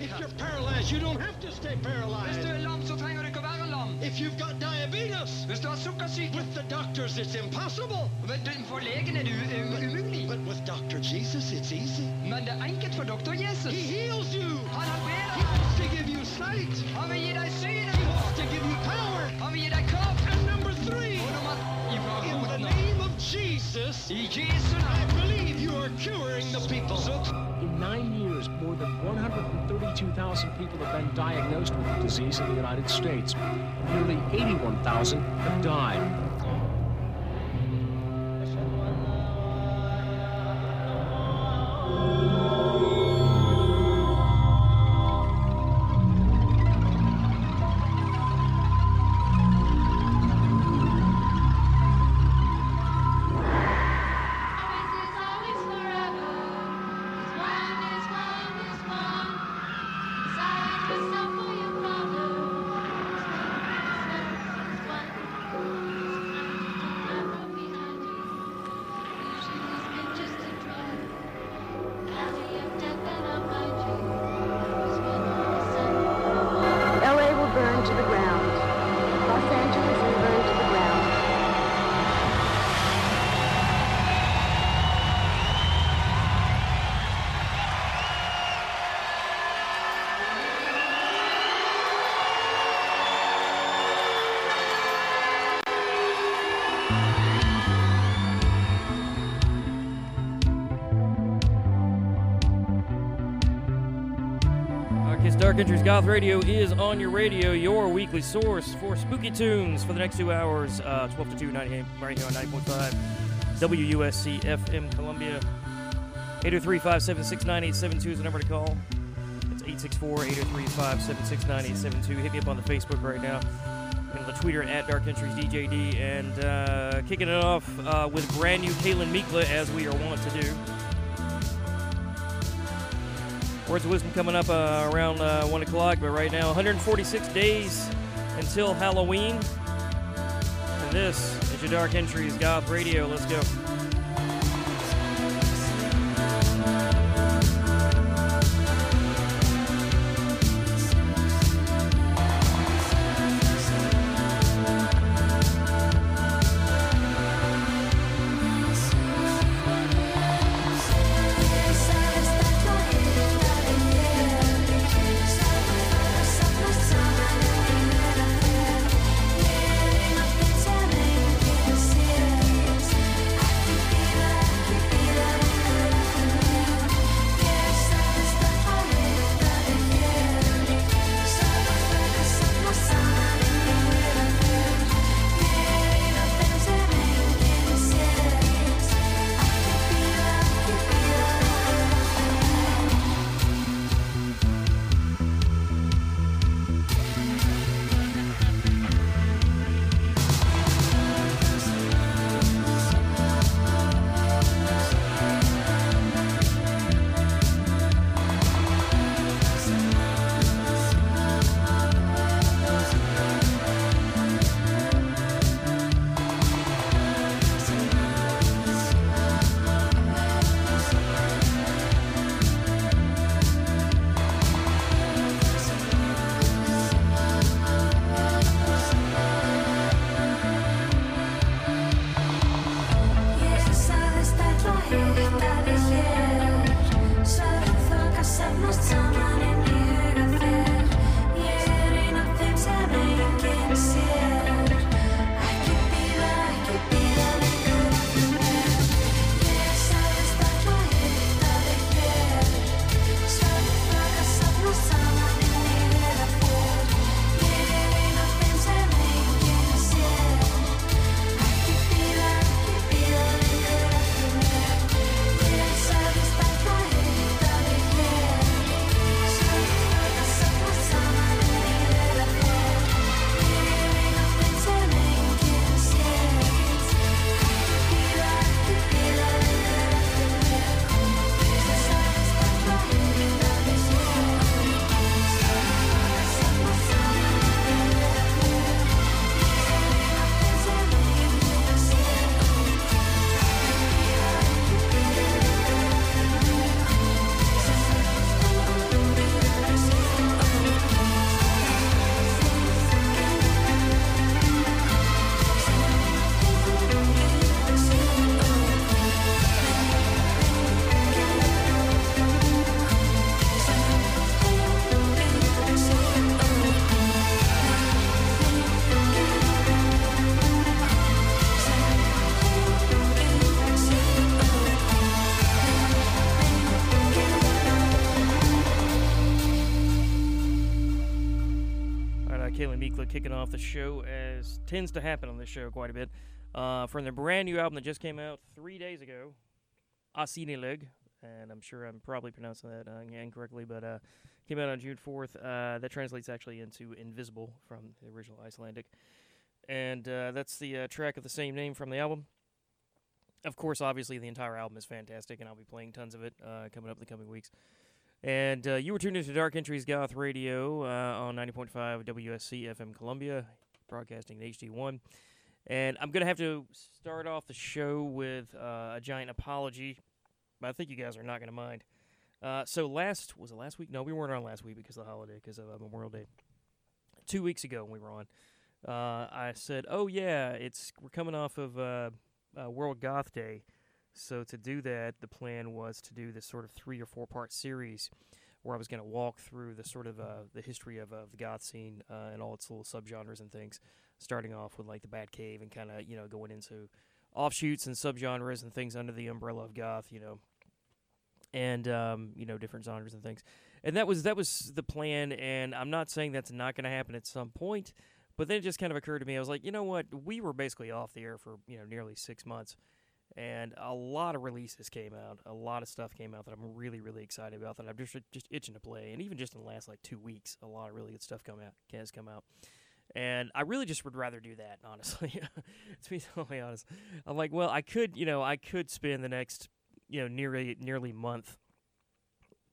If you're paralyzed, you don't have to stay paralyzed. If you've got diabetes, with the doctors it's impossible. But with Dr. Jesus it's easy. He heals you. He wants to give you sight. He wants to give you power. And number three, in the name of Jesus, I believe you are curing the people. In 9 years, more than 132,000 people have been diagnosed with the disease in the United States. Nearly 81,000 have died. Dark Entries Goth Radio is on your radio, your weekly source for spooky tunes for the next 2 hours, 12 to 2, 9 a.m. right here on 9.5 WUSC FM Columbia. 803-576-9872 is the number to call. It's 864-803-576-9872. Hit me up on the Facebook right now. And the Twitter at Dark Entries DJD. And kicking it off with brand new Kælan Mikla, as we are wont to do. Words of Wisdom coming up around 1 o'clock, but right now, 146 days until Halloween. And this is your Dark Entries Goth Radio. Let's go. Kælan Mikla kicking off the show, as tends to happen on this show quite a bit, from their brand new album that just came out 3 days ago, Ósýnileg, and I'm sure I'm probably pronouncing that incorrectly, but came out on June 4th. That translates actually into Invisible from the original Icelandic. And that's the track of the same name from the album. Of course, obviously, the entire album is fantastic, and I'll be playing tons of it coming up in the coming weeks. And you were tuned into Dark Entries Goth Radio on 90.5 WSC FM Columbia, broadcasting HD1. And I'm going to have to start off the show with a giant apology, but I think you guys are not going to mind. So last week? No, we weren't on last week because of the holiday, because of Memorial Day. 2 weeks ago when we were on, I said, oh yeah, we're coming off of World Goth Day. So to do that, the plan was to do this sort of 3 or 4 part series where I was going to walk through the sort of the history of the goth scene and all its little subgenres and things, starting off with like the Batcave and kind of, you know, going into offshoots and subgenres and things under the umbrella of goth, you know, and you know, different genres and things. And that was the plan, and I'm not saying that's not going to happen at some point, but then it just kind of occurred to me, I was like, you know what, we were basically off the air for, you know, nearly 6 months. And a lot of releases came out. A lot of stuff came out that I'm really, really excited about, that I'm just itching to play. And even just in the last, like, 2 weeks, a lot of really good stuff has come out. And I really just would rather do that, honestly, to be totally honest. I'm like, well, I could spend the next, you know, nearly month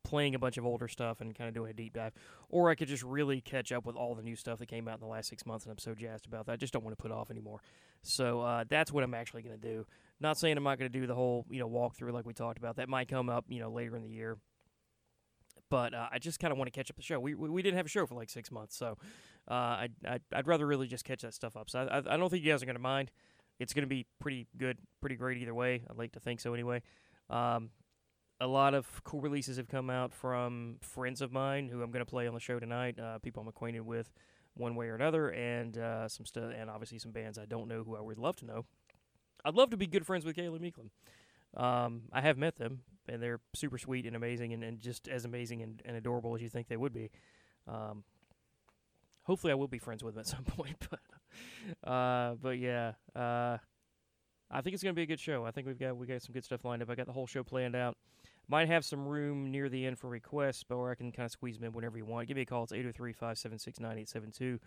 playing a bunch of older stuff and kind of doing a deep dive. Or I could just really catch up with all the new stuff that came out in the last 6 months, and I'm so jazzed about that. I just don't want to put off anymore. So that's what I'm actually going to do. Not saying I'm not going to do the whole, you know, walkthrough like we talked about. That might come up, you know, later in the year. But I just kind of want to catch up the show. We didn't have a show for like 6 months, so I'd rather really just catch that stuff up. So I don't think you guys are going to mind. It's going to be pretty good, pretty great either way. I'd like to think so anyway. A lot of cool releases have come out from friends of mine who I'm going to play on the show tonight, people I'm acquainted with one way or another, and some stuff, and obviously some bands I don't know who I would love to know. I'd love to be good friends with Kælan Mikla. I have met them, and they're super sweet and amazing, and just as amazing and adorable as you think they would be. Hopefully I will be friends with them at some point. But yeah, I think it's going to be a good show. I think we got some good stuff lined up. I got the whole show planned out. Might have some room near the end for requests, but where I can kind of squeeze them in whenever you want. Give me a call. It's 803-576-9872,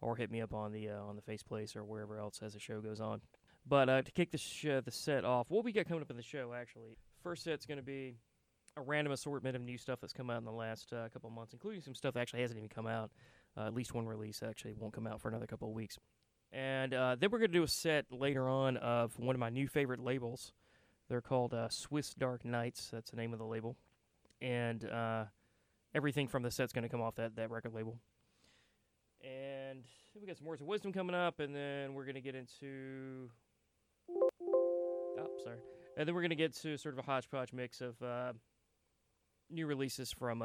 or hit me up on the Faceplace or wherever else as the show goes on. But to kick the set off, what we got coming up in the show, actually. First set's going to be a random assortment of new stuff that's come out in the last couple of months, including some stuff that actually hasn't even come out. At least one release actually won't come out for another couple of weeks. And then we're going to do a set later on of one of my new favorite labels. They're called Swiss Dark Nights. That's the name of the label. And everything from the set's going to come off that record label. And we got some words of wisdom coming up, and then we're going to get into... Oh, sorry. And then we're going to get to sort of a hodgepodge mix of new releases from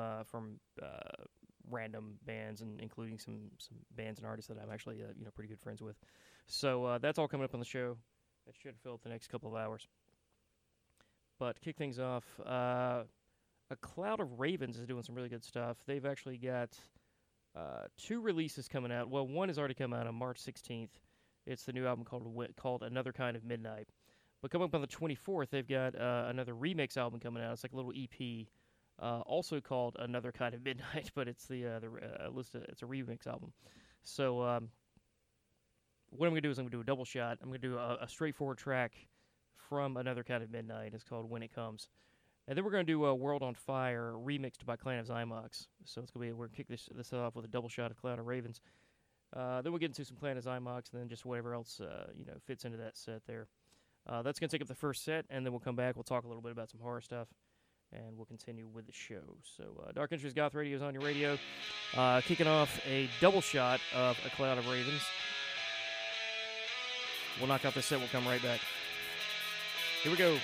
random bands, and including some bands and artists that I'm actually you know, pretty good friends with. So that's all coming up on the show. That should fill up the next couple of hours. But to kick things off, A Cloud of Ravens is doing some really good stuff. They've actually got two releases coming out. Well, one has already come out on March 16th. It's the new album called Another Kind of Midnight. But coming up on the 24th, they've got another remix album coming out. It's like a little EP, also called Another Kind of Midnight, but it's it's a remix album. So what I'm going to do is I'm going to do a double shot. I'm going to do a straightforward track from Another Kind of Midnight. It's called When It Comes. And then we're going to do World on Fire, remixed by Clan of Xymox. So it's going to be, we're going to kick this off with a double shot of Cloud of Ravens. Then we'll get into some Clan of Xymox, and then just whatever else you know, fits into that set there. That's going to take up the first set, and then we'll come back. We'll talk a little bit about some horror stuff, and we'll continue with the show. So Dark Entries Goth Radio is on your radio. Kicking off a double shot of A Cloud of Ravens. We'll knock out this set. We'll come right back. Here we go.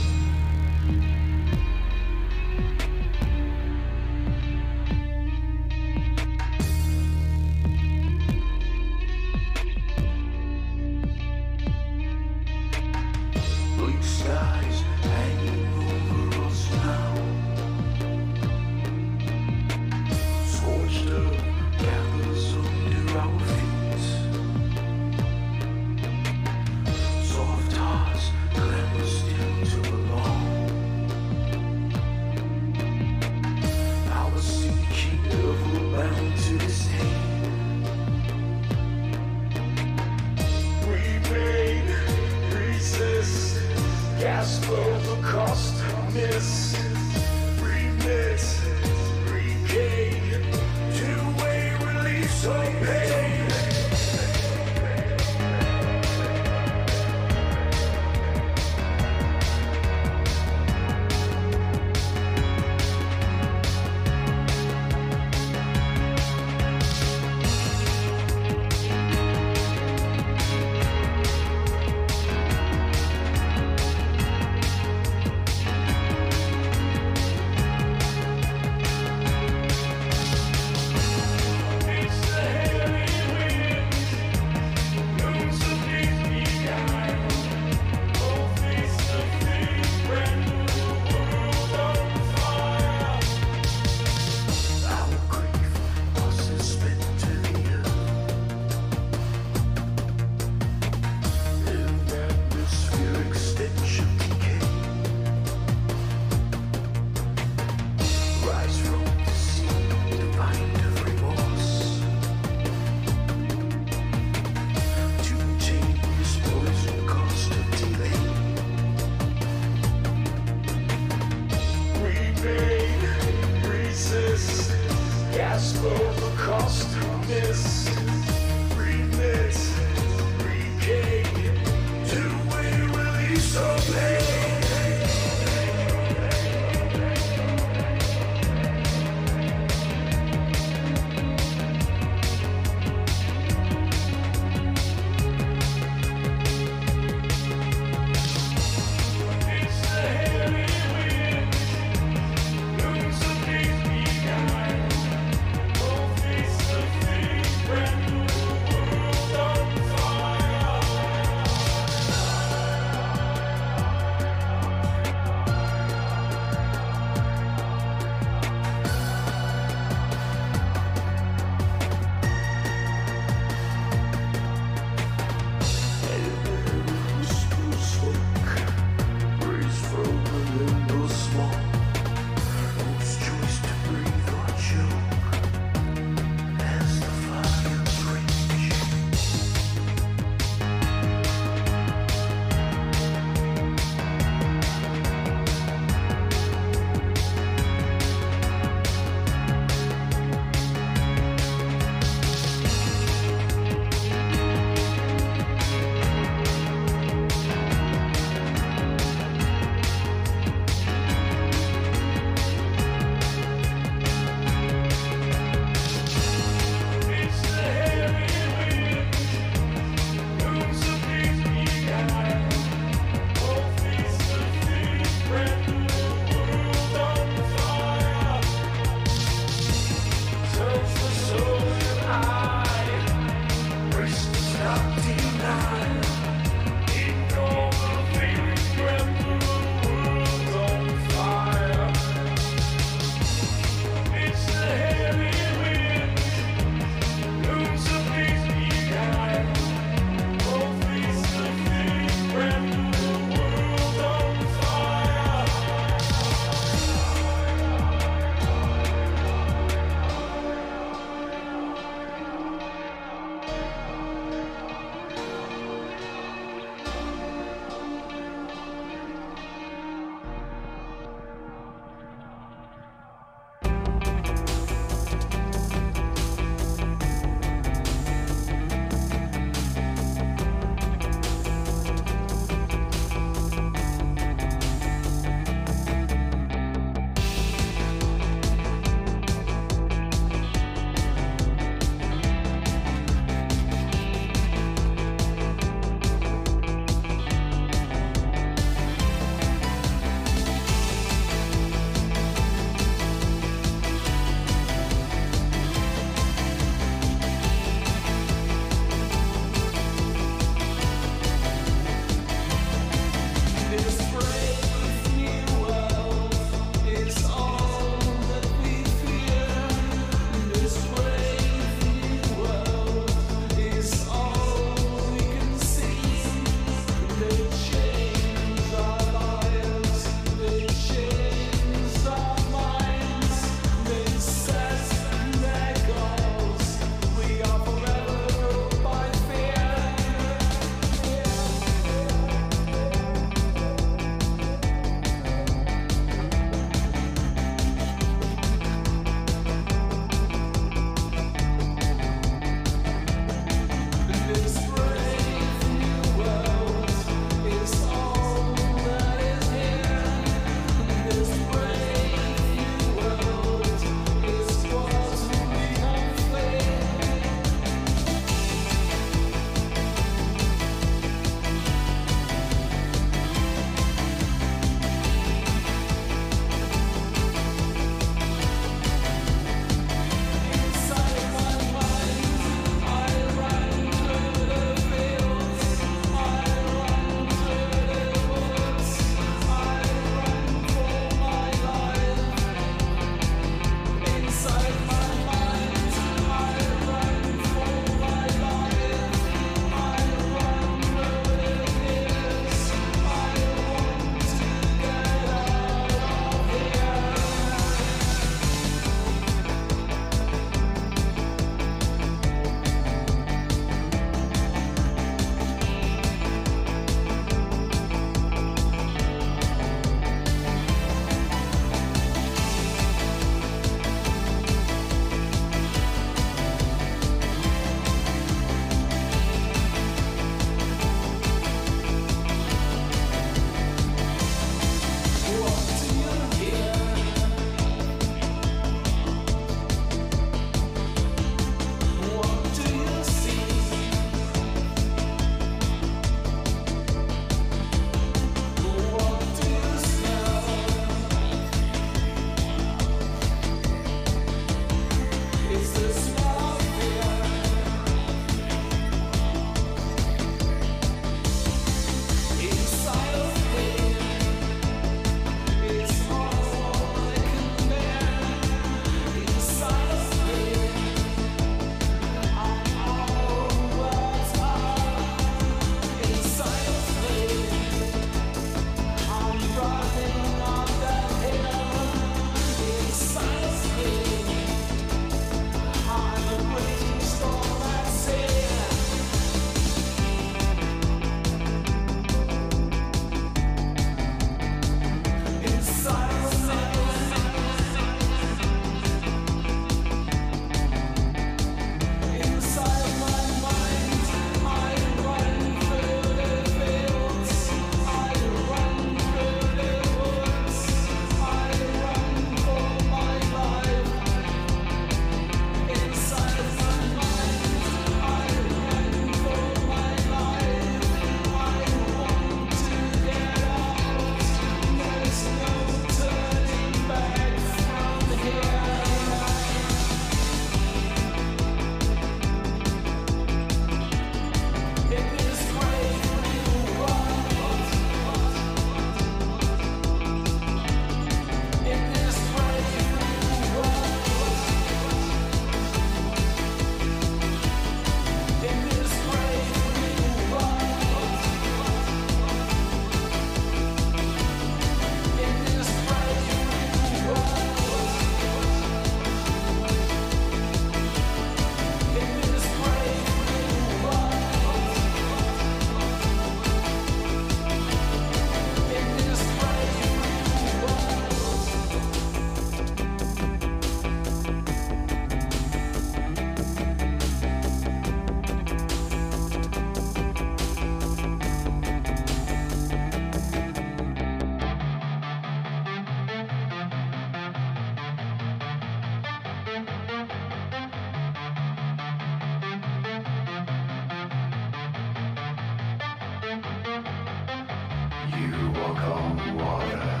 walk on water.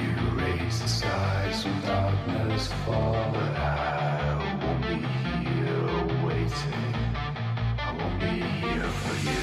You raise the skies from darkness far, but I won't be here waiting. I won't be here for you.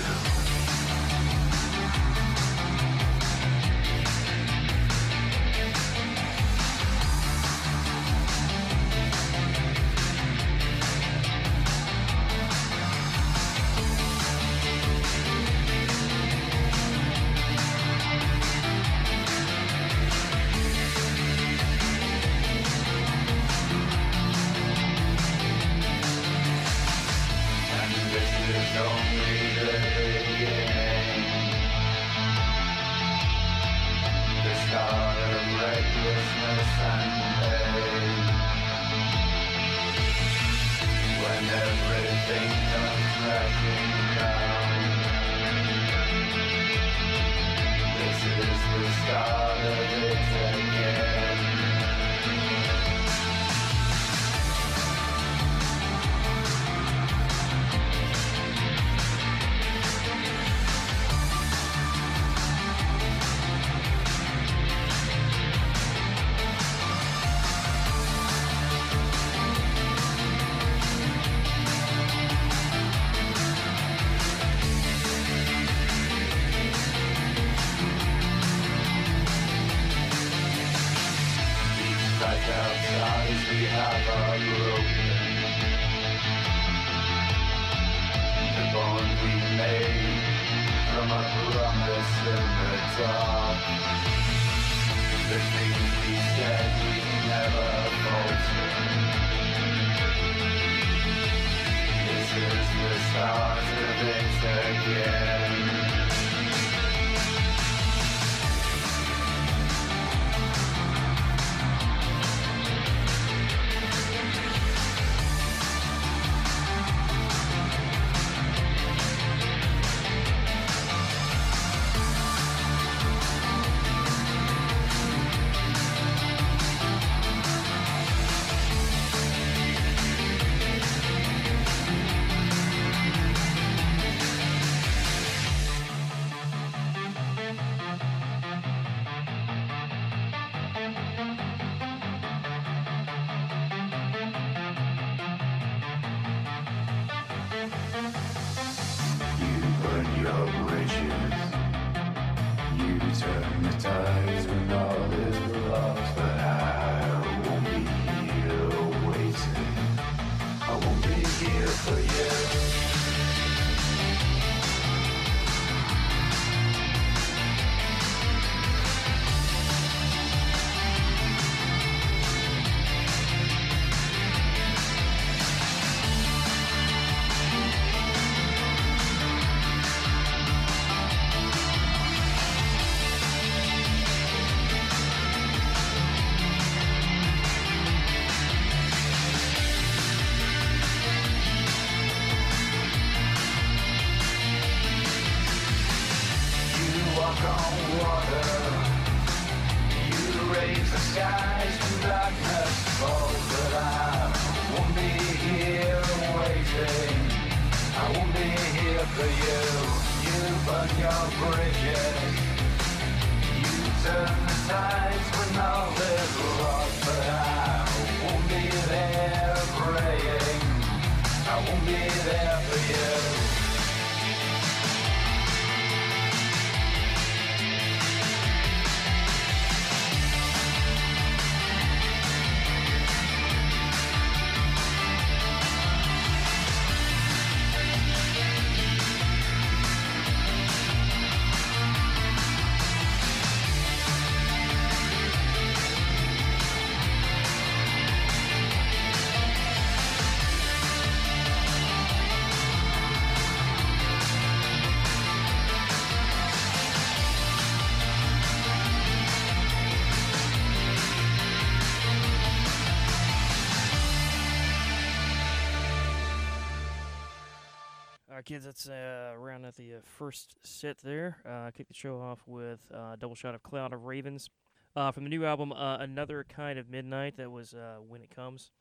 Kids, that's around at the first set there. Kick the show off with a double shot of Cloud of Ravens from the new album Another Kind of Midnight. That was When It Comes.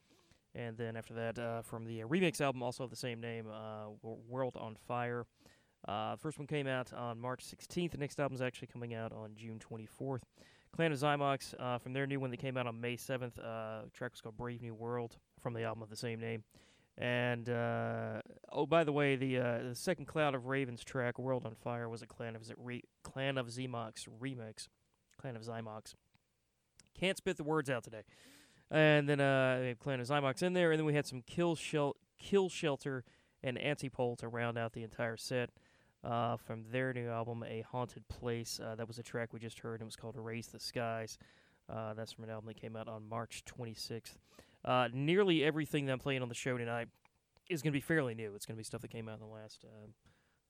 And then after that, from the remix album, also of the same name, World on Fire, First one came out on March 16th. The next album's actually coming out on June 24th. Clan of Xymox, from their new one that came out on May 7th, the track was called Brave New World, from the album of the same name. And, oh, by the way, the second Cloud of Ravens track, World on Fire, was a Clan of Xymox remix. Clan of Xymox. Can't spit the words out today. And then we have Clan of Xymox in there, and then we had some Kill Shelter and Antipole to round out the entire set. From their new album, A Haunted Place. That was a track we just heard, and it was called Erase the Skies. That's from an album that came out on March 26th. Nearly everything that I'm playing on the show tonight is going to be fairly new. It's going to be stuff that came out in the last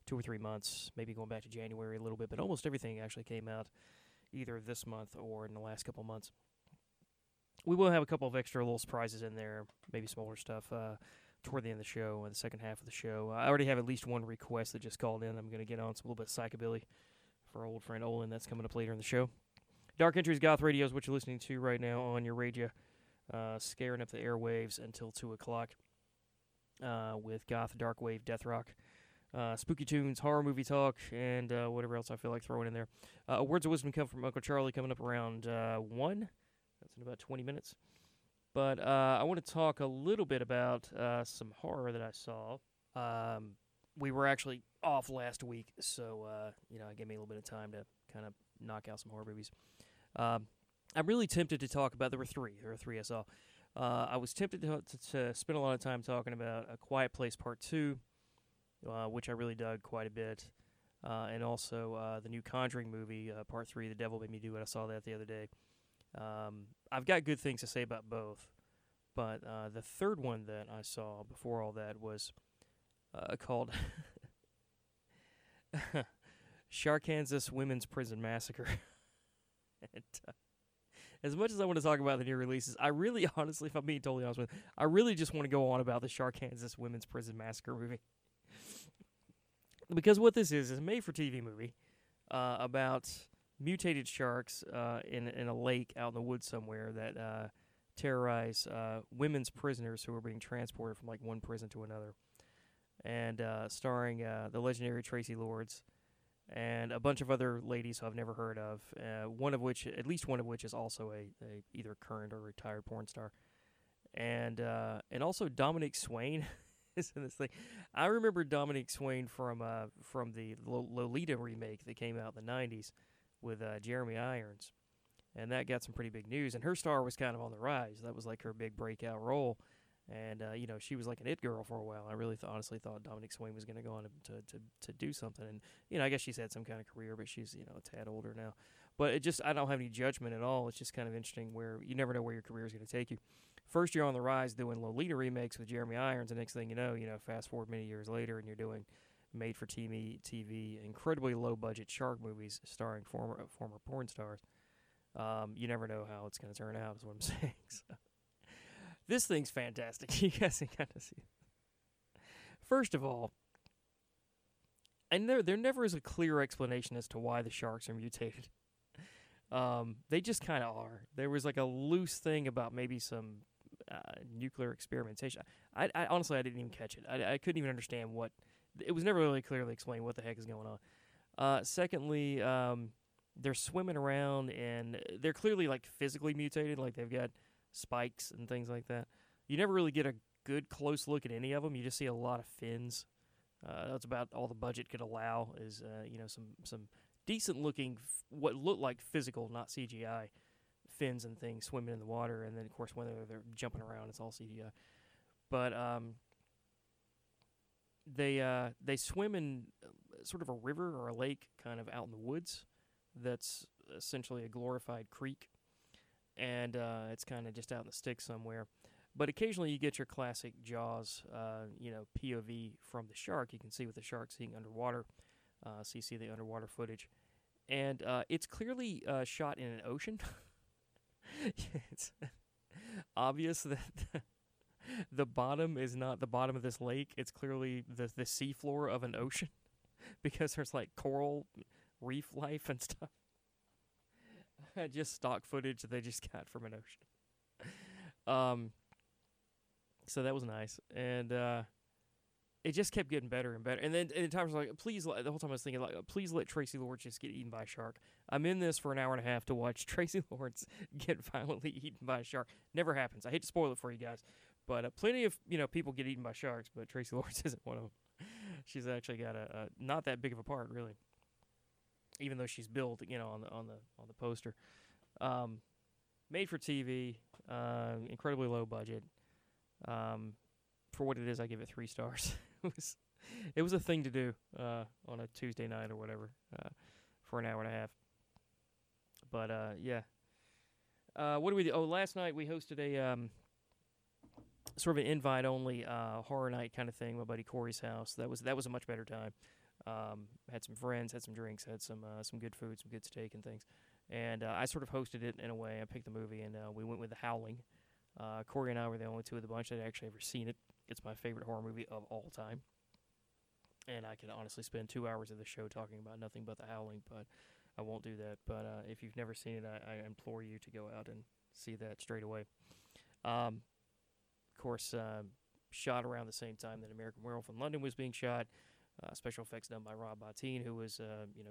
2 or 3 months, maybe going back to January a little bit, but almost everything actually came out either this month or in the last couple months. We will have a couple of extra little surprises in there, maybe some older stuff, toward the end of the show, and the second half of the show. I already have at least one request that just called in. I'm going to get on some little bit of psychobilly for our old friend Olin. That's coming up later in the show. Dark Entries Goth Radio is what you're listening to right now on your radio, scaring up the airwaves until 2 o'clock with goth, dark wave, death rock, spooky tunes, horror movie talk, and whatever else I feel like throwing in there. Words of Wisdom come from Uncle Charlie coming up around 1. That's in about 20 minutes. But I want to talk a little bit about some horror that I saw. We were actually off last week, so it gave me a little bit of time to kind of knock out some horror movies. I'm really tempted to talk about, there were three I saw. I was tempted to spend a lot of time talking about A Quiet Place Part 2, which I really dug quite a bit, and also the new Conjuring movie, Part 3, The Devil Made Me Do It. I saw that the other day. I've got good things to say about both, but the third one that I saw before all that was called Sharkansas Women's Prison Massacre. And, as much as I want to talk about the new releases, I really, honestly, if I'm being totally honest with you, I really just want to go on about the Sharkansas Women's Prison Massacre movie. Because what this is a made-for-TV movie about mutated sharks in a lake out in the woods somewhere that terrorize women's prisoners who are being transported from like one prison to another. And starring the legendary Tracy Lords and a bunch of other ladies who I've never heard of, at least one of which is also a either current or retired porn star. And also Dominique Swain is in this thing. I remember Dominique Swain from the Lolita remake that came out in the 90s. With Jeremy Irons, and that got some pretty big news, and her star was kind of on the rise. That was like her big breakout role, and she was like an it girl for a while. I really honestly thought Dominique Swain was going to go on to do something, and I guess she's had some kind of career, but she's a tad older now. But it just, I don't have any judgment at all. It's just kind of interesting where you never know where your career is going to take you. First you're on the rise doing Lolita remakes with Jeremy Irons, and next thing you know, fast forward many years later, and you're doing made-for-TV, incredibly low-budget shark movies starring former porn stars. You never know how it's going to turn out, is what I'm saying. So, this thing's fantastic. You guys ain't got to see it. First of all, and there never is a clear explanation as to why the sharks are mutated. They just kind of are. There was like a loose thing about maybe some nuclear experimentation. I honestly, I didn't even catch it. I couldn't even understand what... It was never really clearly explained what the heck is going on. Secondly, they're swimming around, and they're clearly, like, physically mutated. Like, they've got spikes and things like that. You never really get a good close look at any of them. You just see a lot of fins. That's about all the budget could allow is, some decent-looking, what looked like physical, not CGI, fins and things swimming in the water. And then, of course, when they're jumping around, it's all CGI. But... They swim in sort of a river or a lake kind of out in the woods that's essentially a glorified creek, and it's kind of just out in the sticks somewhere. But occasionally you get your classic Jaws, POV from the shark. You can see what the shark's seeing underwater, so you see the underwater footage. And it's clearly shot in an ocean. It's obvious that... The bottom is not the bottom of this lake. It's clearly the seafloor of an ocean, because there's like coral reef life and stuff. Just stock footage that they just got from an ocean. So that was nice. And it just kept getting better and better. And then Tyler's like, please, the whole time I was thinking, like, please let Tracy Lords just get eaten by a shark. I'm in this for an hour and a half to watch Tracy Lords get violently eaten by a shark. Never happens. I hate to spoil it for you guys, but plenty of people get eaten by sharks, but Tracy Lords isn't one of them. She's actually got a not that big of a part, really, even though she's billed, on the poster. Made for TV, incredibly low budget. For what it is, I give it 3 stars. It was a thing to do on a Tuesday night or whatever for an hour and a half. But, yeah. What do we do? Oh, last night we hosted a sort of an invite-only horror night kind of thing at my buddy Corey's house. That was a much better time. Had some friends, had some drinks, had some good food, some good steak and things. And I sort of hosted it in a way. I picked the movie, and we went with The Howling. Corey and I were the only two of the bunch that had actually ever seen it. It's my favorite horror movie of all time. And I could honestly spend 2 hours of the show talking about nothing but The Howling, but I won't do that. But if you've never seen it, I implore you to go out and see that straight away. Of course, shot around the same time that American Werewolf in London was being shot. Special effects done by Rob Bottin, who was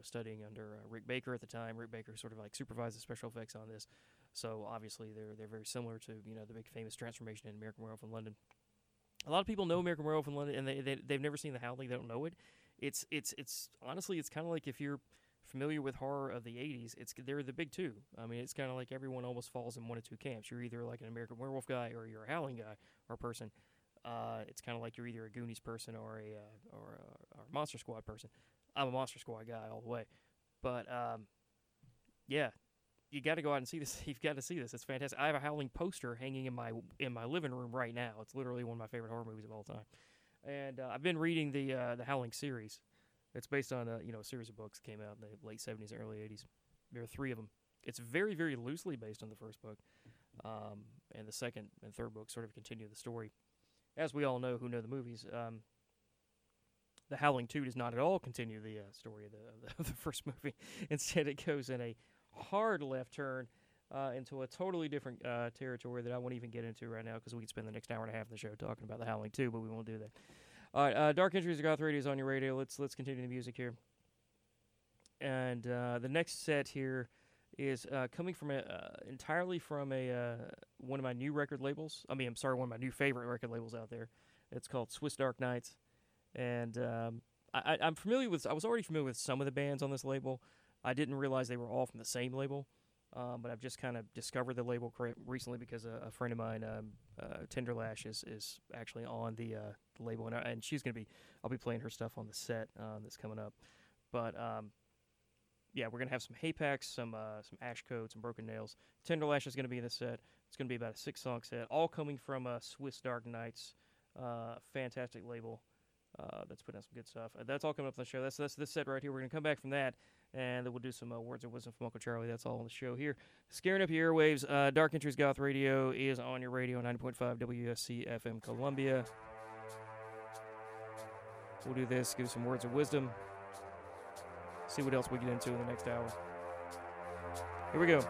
studying under Rick Baker at the time. Rick Baker sort of like supervised the special effects on this. So obviously they're very similar to the big famous transformation in American Werewolf in London. A lot of people know American Werewolf in London, and they've never seen The Howling. They don't know it. It's honestly, it's kind of like if you're familiar with horror of the 80s, they're the big two. I mean, it's kind of like everyone almost falls in one of two camps. You're either like an American Werewolf guy, or you're a Howling guy or person. It's kind of like you're either a Goonies person or a Monster Squad person. I'm a Monster Squad guy all the way, but yeah, you got to go out and see this. You've got to see this. It's fantastic. I have a Howling poster hanging in my living room right now. It's literally one of my favorite horror movies of all time, and I've been reading the Howling series. It's based on a series of books that came out in the late 70s, early 80s. There are 3 of them. It's very, very loosely based on the first book, and the second and third book sort of continue the story. As we all know, who know the movies, The Howling 2 does not at all continue the story of the first movie. Instead, it goes in a hard left turn into a totally different territory that I won't even get into right now, because we could spend the next hour and a half of the show talking about The Howling 2, but we won't do that. All right, Dark Entries of Goth Radio is on your radio. Let's continue the music here. And the next set here is coming from entirely from one of my new record labels. I mean, I'm sorry, one of my new favorite record labels out there. It's called Swiss Dark Nights, and I was already familiar with some of the bands on this label. I didn't realize they were all from the same label, but I've just kind of discovered the label recently because a friend of mine, Tenderlash, is actually on the label, and she's gonna be. I'll be playing her stuff on the set that's coming up, but. Yeah, we're going to have some Hapax, some Ash Code, some Broken Nails. Tenderlash is going to be in the set. It's going to be about a 6-song set, all coming from Swiss Dark Nights, fantastic label that's putting out some good stuff. That's all coming up on the show. That's this set right here. We're going to come back from that, and then we'll do some words of wisdom from Uncle Charlie. That's all on the show here. Scaring up your airwaves, Dark Entries Goth Radio is on your radio, 90.5 WUSC FM Columbia. We'll do this, give some words of wisdom. See what else we get into in the next hour. Here we go.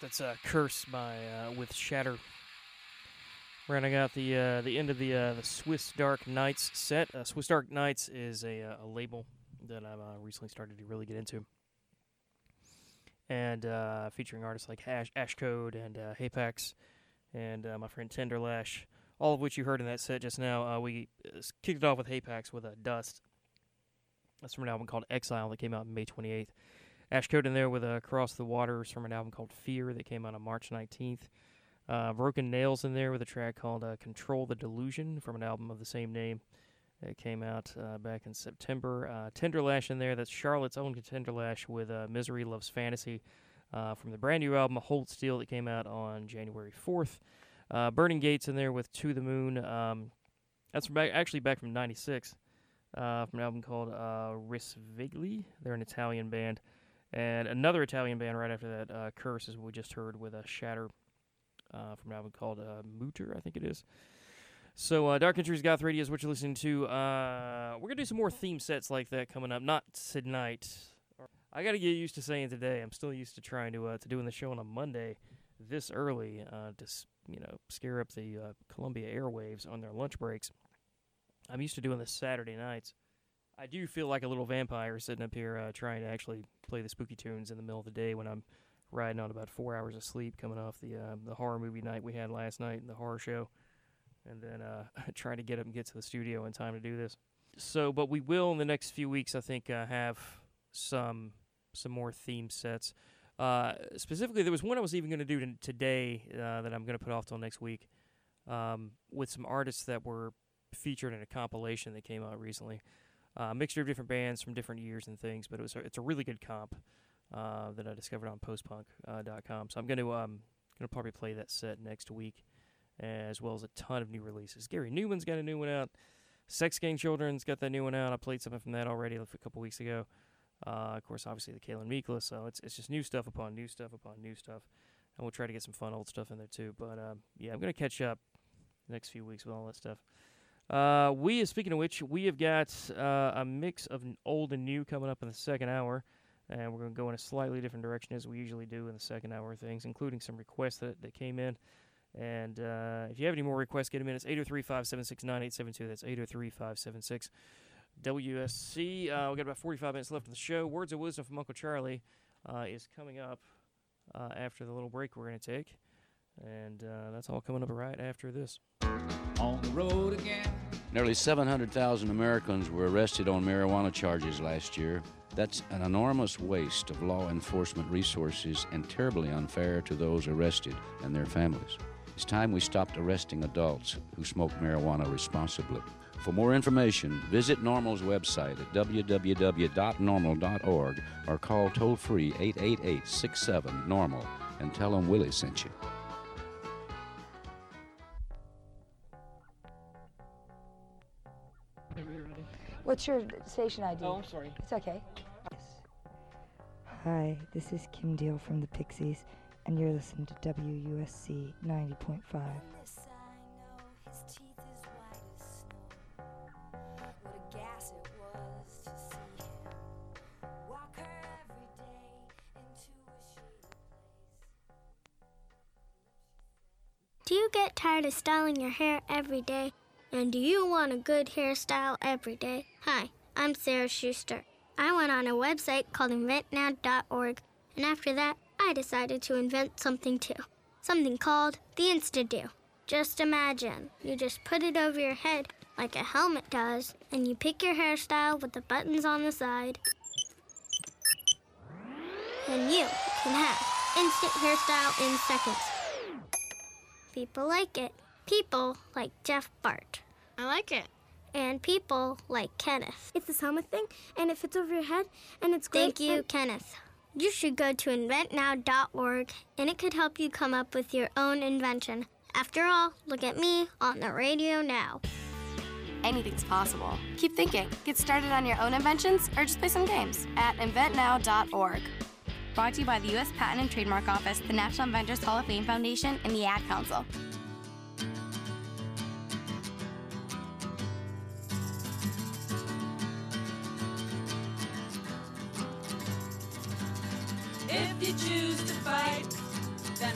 That's Kurs by with Shatter. Rounding out the end of the Swiss Dark Nights set. Swiss Dark Nights is a label that I've recently started to really get into, and featuring artists like Ash Code and Hapax and my friend Tenderlash, all of which you heard in that set just now. We kicked it off with Hapax with Dust. That's from an album called Exile that came out May 28th. Ash Code in there with Across the Waters from an album called Fear that came out on March 19th. Broken Nails in there with a track called Control the Delusion from an album of the same name that came out back in September. Tenderlash in there, that's Charlotte's own Tenderlash with Misery Loves Fantasy from the brand new album Hold Steel that came out on January 4th. Burning Gates in there with To the Moon. That's back from 96. From an album called Ris Vigli. They're an Italian band. And another Italian band right after that, Kurs, is what we just heard with Shatter from an album called Muter, I think it is. So Dark Entries Goth Radio is what you're listening to. We're going to do some more theme sets like that coming up. Not tonight. I got to get used to saying today. I'm still used to trying to doing the show on a Monday this early to scare up the Columbia airwaves on their lunch breaks. I'm used to doing this Saturday nights. I do feel like a little vampire sitting up here trying to actually play the spooky tunes in the middle of the day when I'm riding on about 4 hours of sleep coming off the horror movie night we had last night and the horror show, and then trying to get up and get to the studio in time to do this. So, but we will in the next few weeks, I think, have some more theme sets. Specifically, there was one I was even going to do today that I'm going to put off till next week with some artists that were featured in a compilation that came out recently. A mixture of different bands from different years and things, but it's a really good comp that I discovered on postpunk.com. So I'm going to probably play that set next week, as well as a ton of new releases. Gary Newman's got a new one out. Sex Gang Children's got that new one out. I played something from that already a couple weeks ago. Of course, obviously, the Kælan Mikla. So it's just new stuff upon new stuff upon new stuff. And we'll try to get some fun old stuff in there, too. But, yeah, I'm going to catch up the next few weeks with all that stuff. Speaking of which, we have got a mix of old and new coming up in the second hour, and we're going to go in a slightly different direction as we usually do in the second hour of things, including some requests that came in. And if you have any more requests, get them in. It's 803-576-9872. That's 803-576-WSC. We've got about 45 minutes left in the show. Words of Wisdom from Uncle Charlie is coming up after the little break we're going to take. And that's all coming up right after this. On the road again. Nearly 700,000 Americans were arrested on marijuana charges last year. That's an enormous waste of law enforcement resources and terribly unfair to those arrested and their families. It's time we stopped arresting adults who smoke marijuana responsibly. For more information, visit Normal's website at www.normal.org or call toll-free 888-67-NORMAL and tell them Willie sent you. What's your station ID? Oh, I'm sorry. It's okay. Yes. Hi, this is Kim Deal from the Pixies, and you're listening to WUSC 90.5. Do you get tired of styling your hair every day? And do you want a good hairstyle every day? Hi, I'm Sarah Schuster. I went on a website called inventnow.org, and after that, I decided to invent something too. Something called the InstaDo. Just imagine, you just put it over your head like a helmet does, and you pick your hairstyle with the buttons on the side, and you can have instant hairstyle in seconds. People like it. People like Jeff Bart. I like it. And people like Kenneth. It's this helmet thing, and it fits over your head, and it's great. Thank you, Kenneth. You should go to inventnow.org, and it could help you come up with your own invention. After all, look at me on the radio now. Anything's possible. Keep thinking. Get started on your own inventions, or just play some games at inventnow.org. Brought to you by the U.S. Patent and Trademark Office, the National Inventors Hall of Fame Foundation, and the Ad Council. If you choose to fight,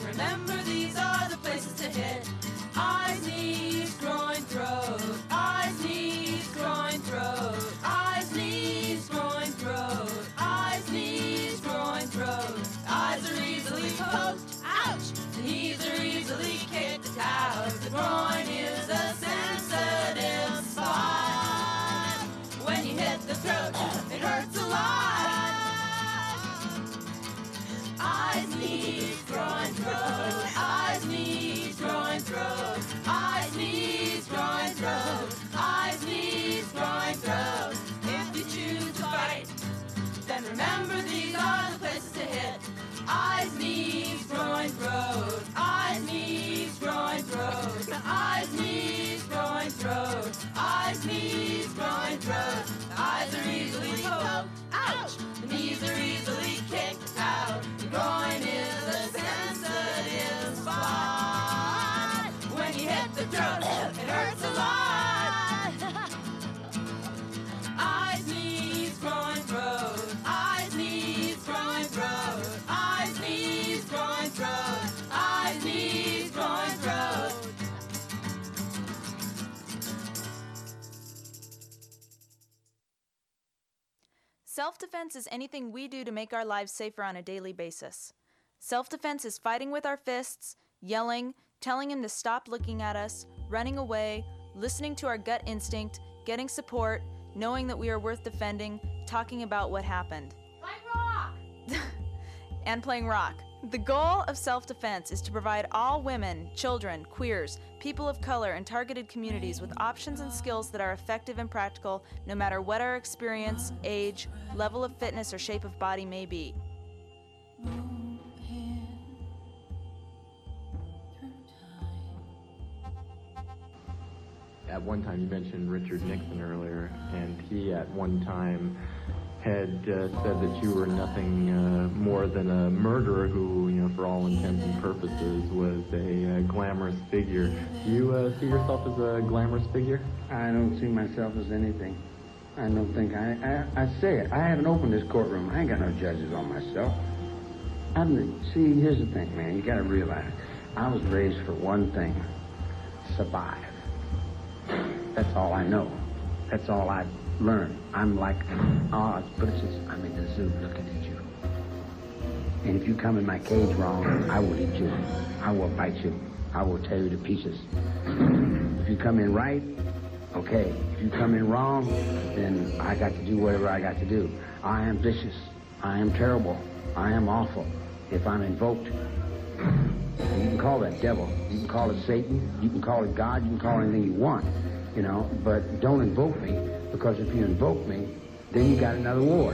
Remember, these are the places to hit. Eyes, knees, groin, throat. Eyes, knees, groin, throat. Eyes, knees, groin, throat. Eyes, knees, groin, throat. Eyes are easily poked, ouch! The knees are easily kicked out. The groin is a sensitive spot. When you hit the throat, it hurts a lot. Eyes, knees, groin, throat. Eyes, knees, groin, throat. Eyes, knees, groin, throat. Eyes, knees, groin, throat. If you choose to fight, then remember these are the places to hit. Eyes, knees, groin, throat. Eyes, knees, groin, throat. Eyes, knees, groin, throat. Eyes, knees, groin, throat. Eyes are easily poked, ouch! The knees are easily kicked out. The groin is a sensitive spot. When you hit the throat, it hurts a lot. Eyes, knees, groin, throat. Eyes, knees, groin, throat. Eyes, knees, groin, throat. Eyes, knees, groin, throat. Self-defense is anything we do to make our lives safer on a daily basis. Self-defense is fighting with our fists, yelling, telling him to stop looking at us, running away, listening to our gut instinct, getting support, knowing that we are worth defending, talking about what happened. Playing rock! And playing rock. The goal of self-defense is to provide all women, children, queers, people of color, and targeted communities with options and skills that are effective and practical, no matter what our experience, age, level of fitness, or shape of body may be. At one time, you mentioned Richard Nixon earlier, and he at one time had said that you were nothing more than a murderer who, you know, for all intents and purposes, was a glamorous figure. Do you see yourself as a glamorous figure? I don't see myself as anything. I don't think I say it. I haven't opened this courtroom. I ain't got no judges on myself. See, here's the thing, man. You got to realize, I was raised for one thing: survive. That's all I know. That's all I learn. I'm like Oz, but it's just, I'm in the zoo looking at you. And if you come in my cage wrong, I will eat you. I will bite you. I will tear you to pieces. If you come in right, okay. If you come in wrong, then I got to do whatever I got to do. I am vicious. I am terrible. I am awful. If I'm invoked, you can call that devil. You can call it Satan. You can call it God. You can call it anything you want, you know, but don't invoke me. Because if you invoke me, then you got another war.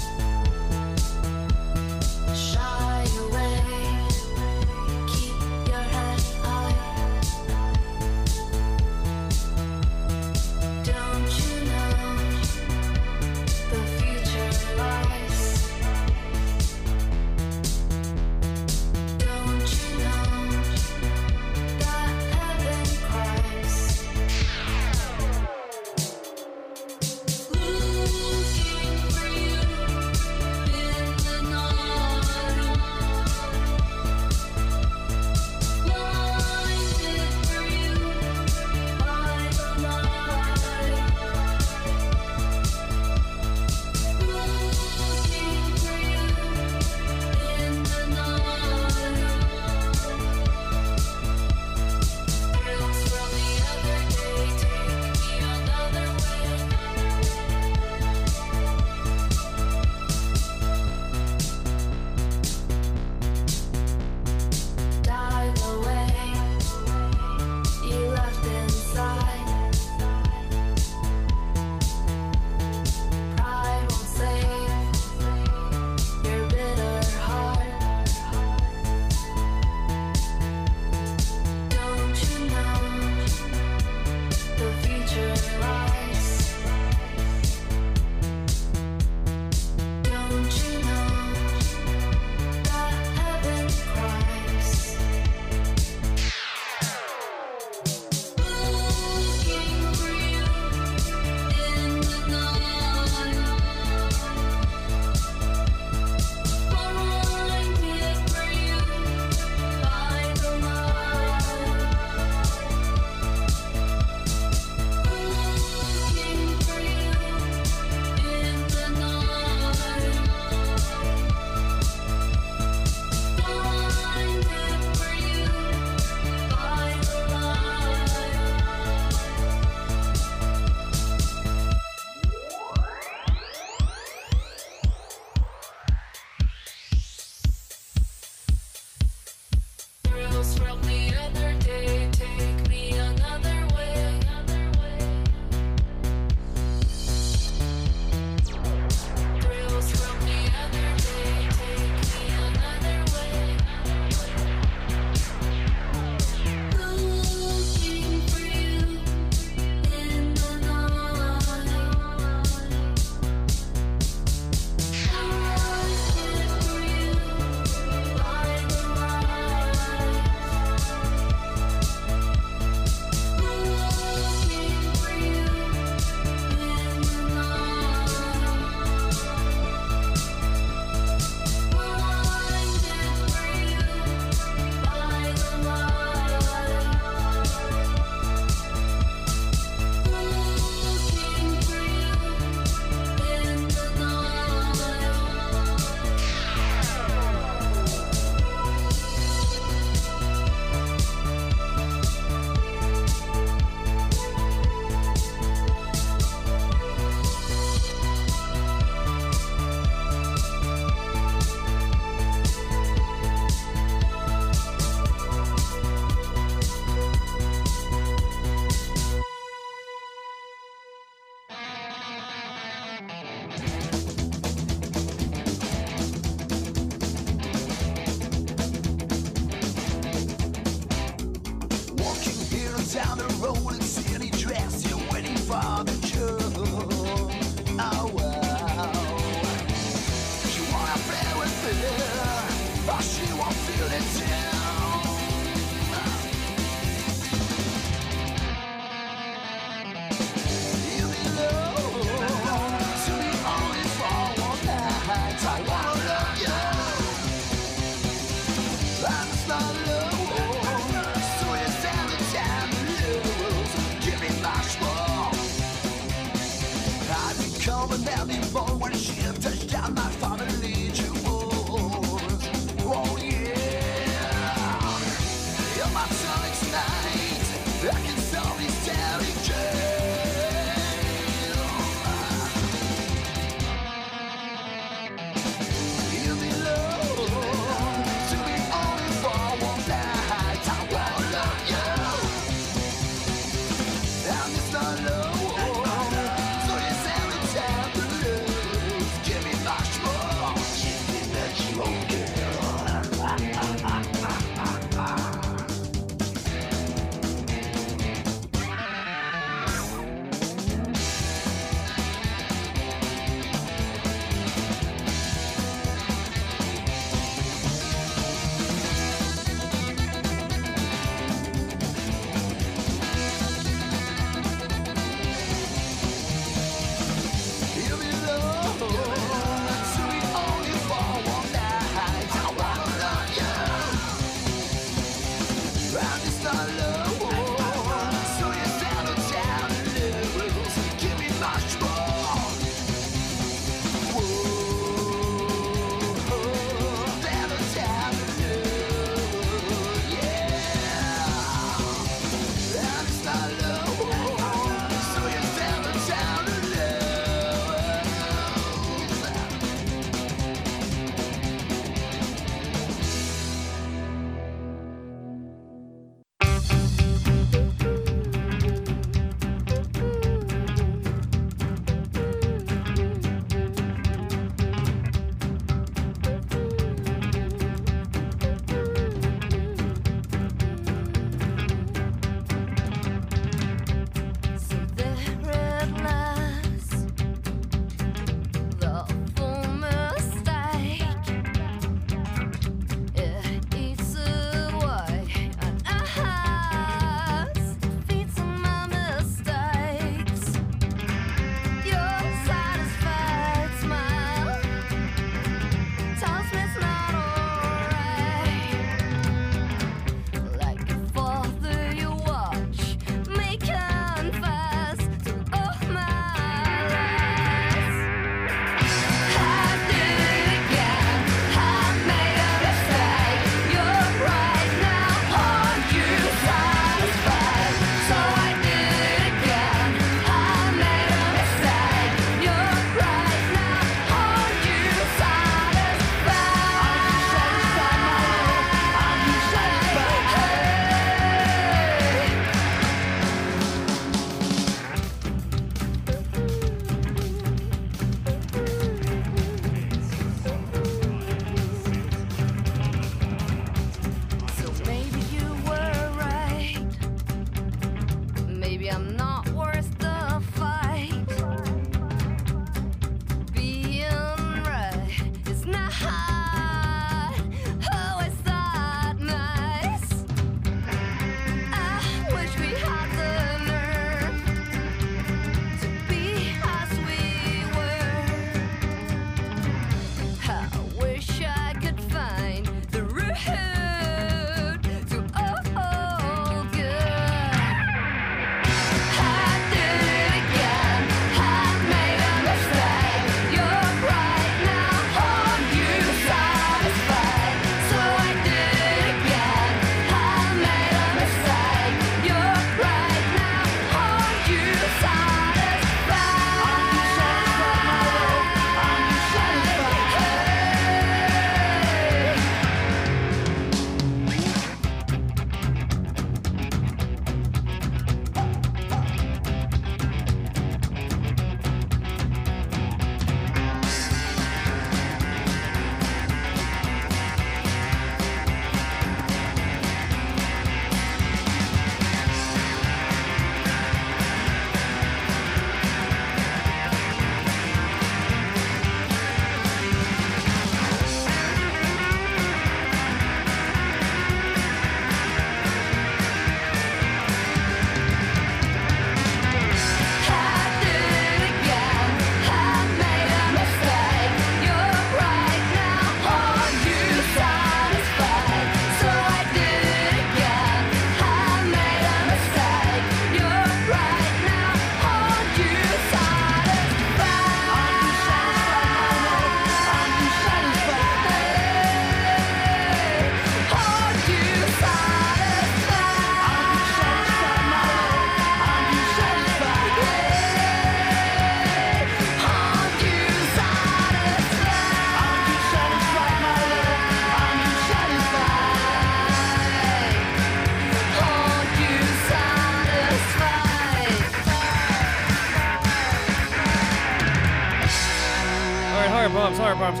Horror Pops,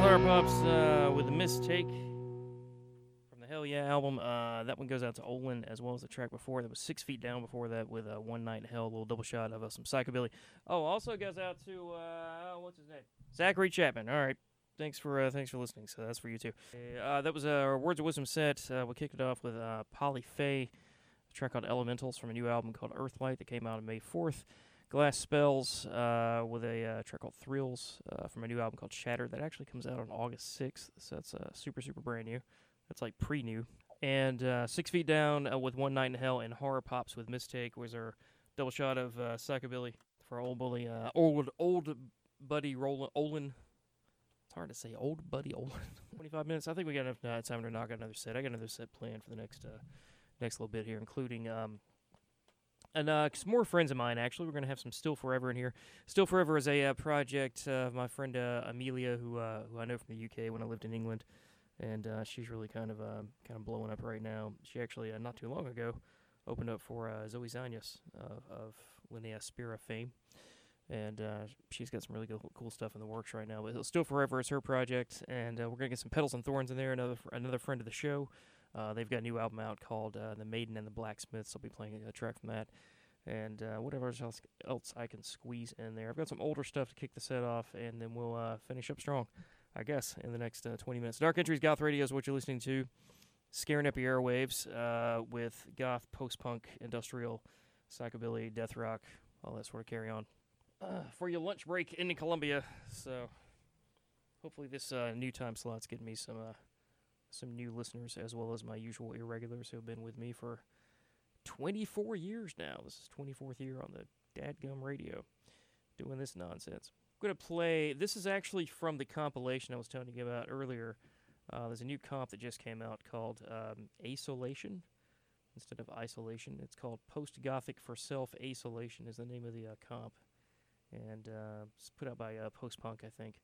with a mistake from the Hell Yeah album. That one goes out to Olin, as well as the track before. That was 6 Feet Down before that with One Night in Hell, a little double shot of some psychobilly. Oh, also goes out to, what's his name? Zachary Chapman. All right. Thanks for listening. So that's for you too. That was our Words of Wisdom set. We kicked it off with Polly Faye, a track called Elementals from a new album called Earthlight that came out on May 4th. Glass Spells with a track called Thrills from a new album called Shatter that actually comes out on August 6th. So that's super brand new. That's like pre-new. And 6 Feet Down with One Night in Hell, and Horror Pops with Mistake was our double shot of psychobilly for old buddy Roland Olin. Hard to say, old buddy Olin. 25 minutes. I think we got enough time to knock out another set. I got another set planned for the next little bit here, including some more friends of mine. Actually, we're going to have some Still Forever in here. Still Forever is a project of my friend Amelia, who I know from the UK when I lived in England, and she's really kind of blowing up right now. She actually not too long ago opened up for Zoe Zanyas of Linnea Spira fame. And she's got some really cool stuff in the works right now. But Still Forever is her project, and we're going to get some Petals and Thorns in there, another friend of the show. They've got a new album out called The Maiden and the Blacksmiths. I'll be playing a track from that. And whatever else I can squeeze in there. I've got some older stuff to kick the set off, and then we'll finish up strong, I guess, in the next 20 minutes. Dark Entries Goth Radio is what you're listening to. Scaring up your airwaves with goth, post-punk, industrial, psychobilly, death rock, all that sort of carry-on. For your lunch break in Colombia, so hopefully this new time slot's getting me some new listeners, as well as my usual irregulars who have been with me for 24 years now. This is 24th year on the Dadgum Radio, doing this nonsense. I'm going to play, this is actually from the compilation I was telling you about earlier. There's a new comp that just came out called Isolation. Instead of Isolation, it's called Post-Gothic for Self-Isolation is the name of the comp. And it's put out by Post Punk, I think.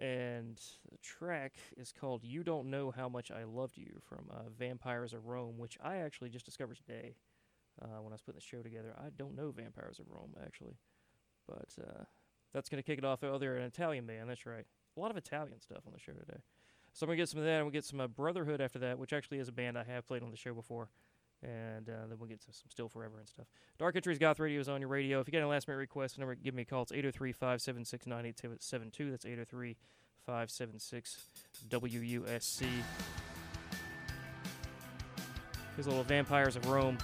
And the track is called You Don't Know How Much I Loved You from Vampires of Rome, which I actually just discovered today when I was putting the show together. I don't know Vampires of Rome, actually. But that's going to kick it off. Oh, they're an Italian band, that's right. A lot of Italian stuff on the show today. So I'm going to get some of that, and we'll get some Brotherhood after that, which actually is a band I have played on the show before. And then we'll get to some Still Forever and stuff. Dark Entries Goth Radio is on your radio. If you got a last-minute request, number, give me a call. It's 803-576-9872. That's 803-576-WUSC. Here's a little Vampires of Rome.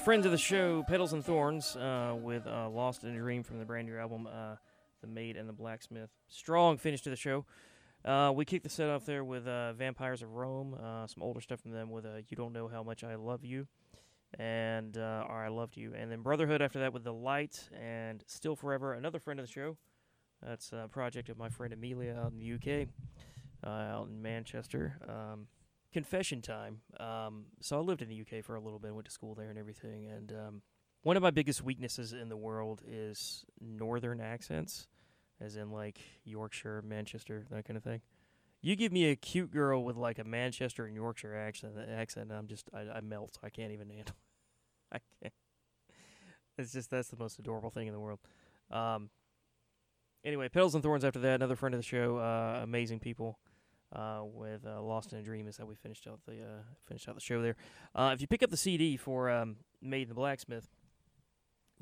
friends of the show, Petals and Thorns, with Lost in a Dream from the brand new album, The Maiden and the Blacksmith. Strong finish to the show. We kicked the set off there with Vampires of Rome, some older stuff from them with You Don't Know How Much I Love You, and or I Loved You. And then Brotherhood after that with The Light and Still Forever, another friend of the show. That's a project of my friend Amelia out in the UK, out in Manchester. Confession time. So I lived in the UK for a little bit, went to school there and everything. And one of my biggest weaknesses in the world is northern accents. As in, like, Yorkshire, Manchester, that kind of thing. You give me a cute girl with, like, a Manchester and Yorkshire accent and I'm just, I melt. I can't even handle it. I can't. It's just, that's the most adorable thing in the world. Anyway, Petals and Thorns after that, another friend of the show, amazing people, with Lost in a Dream is how we finished out the show there. If you pick up the CD for Maiden and the Blacksmith,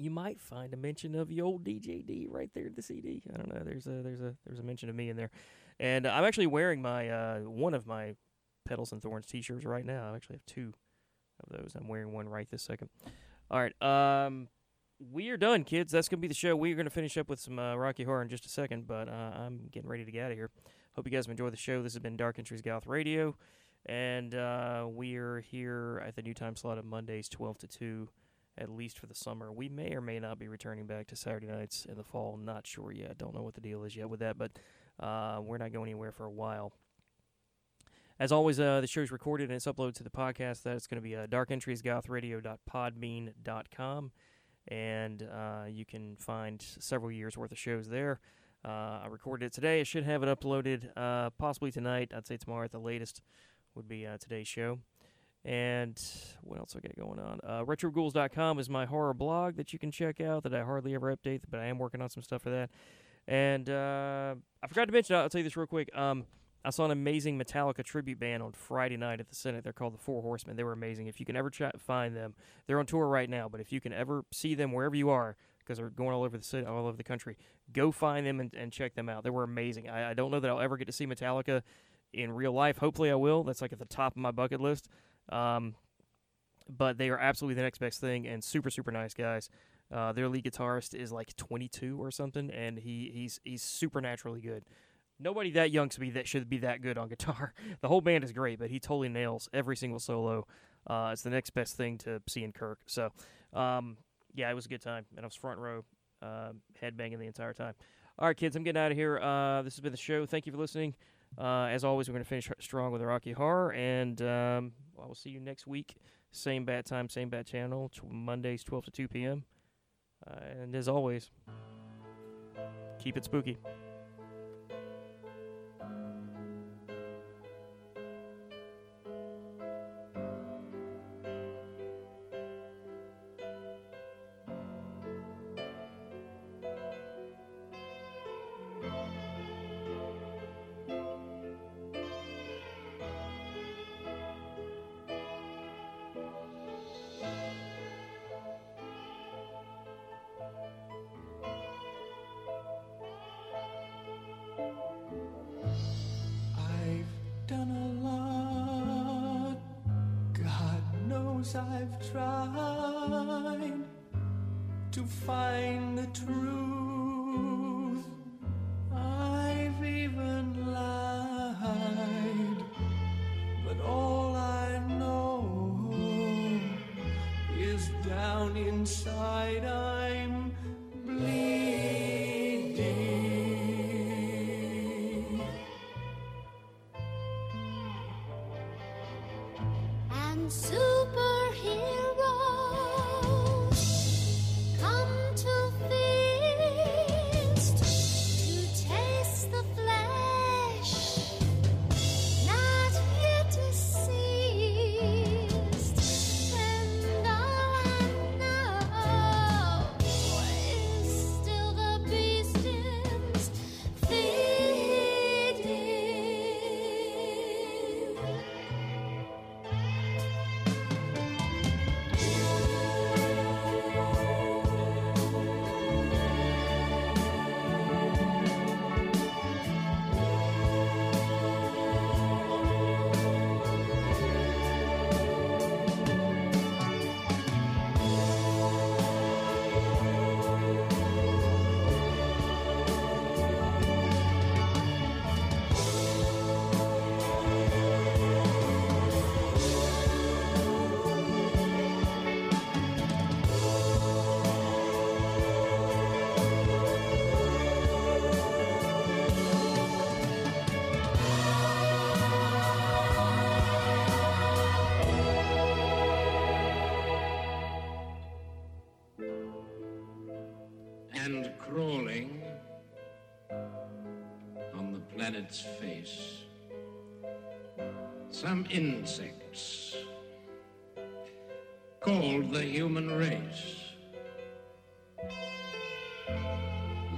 you might find a mention of your old DJD right there at the CD. I don't know. There's a mention of me in there, and I'm actually wearing my one of my Petals and Thorns T-shirts right now. I actually have two of those. I'm wearing one right this second. All right, we are done, kids. That's gonna be the show. We're gonna finish up with some Rocky Horror in just a second, but I'm getting ready to get out of here. Hope you guys have enjoyed the show. This has been Dark Entries Goth Radio, and we're here at the new time slot of Mondays 12 to 2. At least for the summer. We may or may not be returning back to Saturday nights in the fall. Not sure yet. Don't know what the deal is yet with that, but we're not going anywhere for a while. As always, the show's recorded and it's uploaded to the podcast. That's going to be darkentriesgothradio.podbean.com, and you can find several years' worth of shows there. I recorded it today. I should have it uploaded possibly tonight. I'd say tomorrow at the latest would be today's show. And what else I got going on? RetroGhouls.com is my horror blog that you can check out that I hardly ever update, but I am working on some stuff for that. And I forgot to mention, I'll tell you this real quick. I saw an amazing Metallica tribute band on Friday night at the Senate. They're called the Four Horsemen. They were amazing. If you can ever find them, they're on tour right now, but if you can ever see them wherever you are, because they're going all over the city, all over the country, go find them and check them out. They were amazing. I don't know that I'll ever get to see Metallica in real life. Hopefully I will. That's like at the top of my bucket list. But they are absolutely the next best thing and super, super nice guys. Their lead guitarist is like 22 or something, and he's supernaturally good. Nobody that young should be that good on guitar. The whole band is great, but he totally nails every single solo. It's the next best thing to seeing Kirk. So, yeah, it was a good time, and I was front row, headbanging the entire time. All right, kids, I'm getting out of here. This has been the show. Thank you for listening. As always, we're going to finish strong with Rocky Horror, and I will see you next week. Same bad time, same bad channel, Mondays 12 to 2 p.m. And as always, keep it spooky. I've tried to find the truth. I've even lied, but all I know is down inside I'm bleeding. And so planet's face. Some insects, called the human race,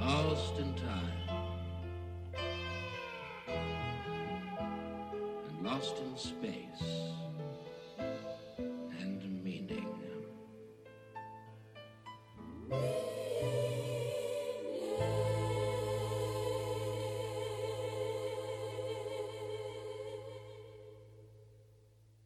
lost in time and lost in space.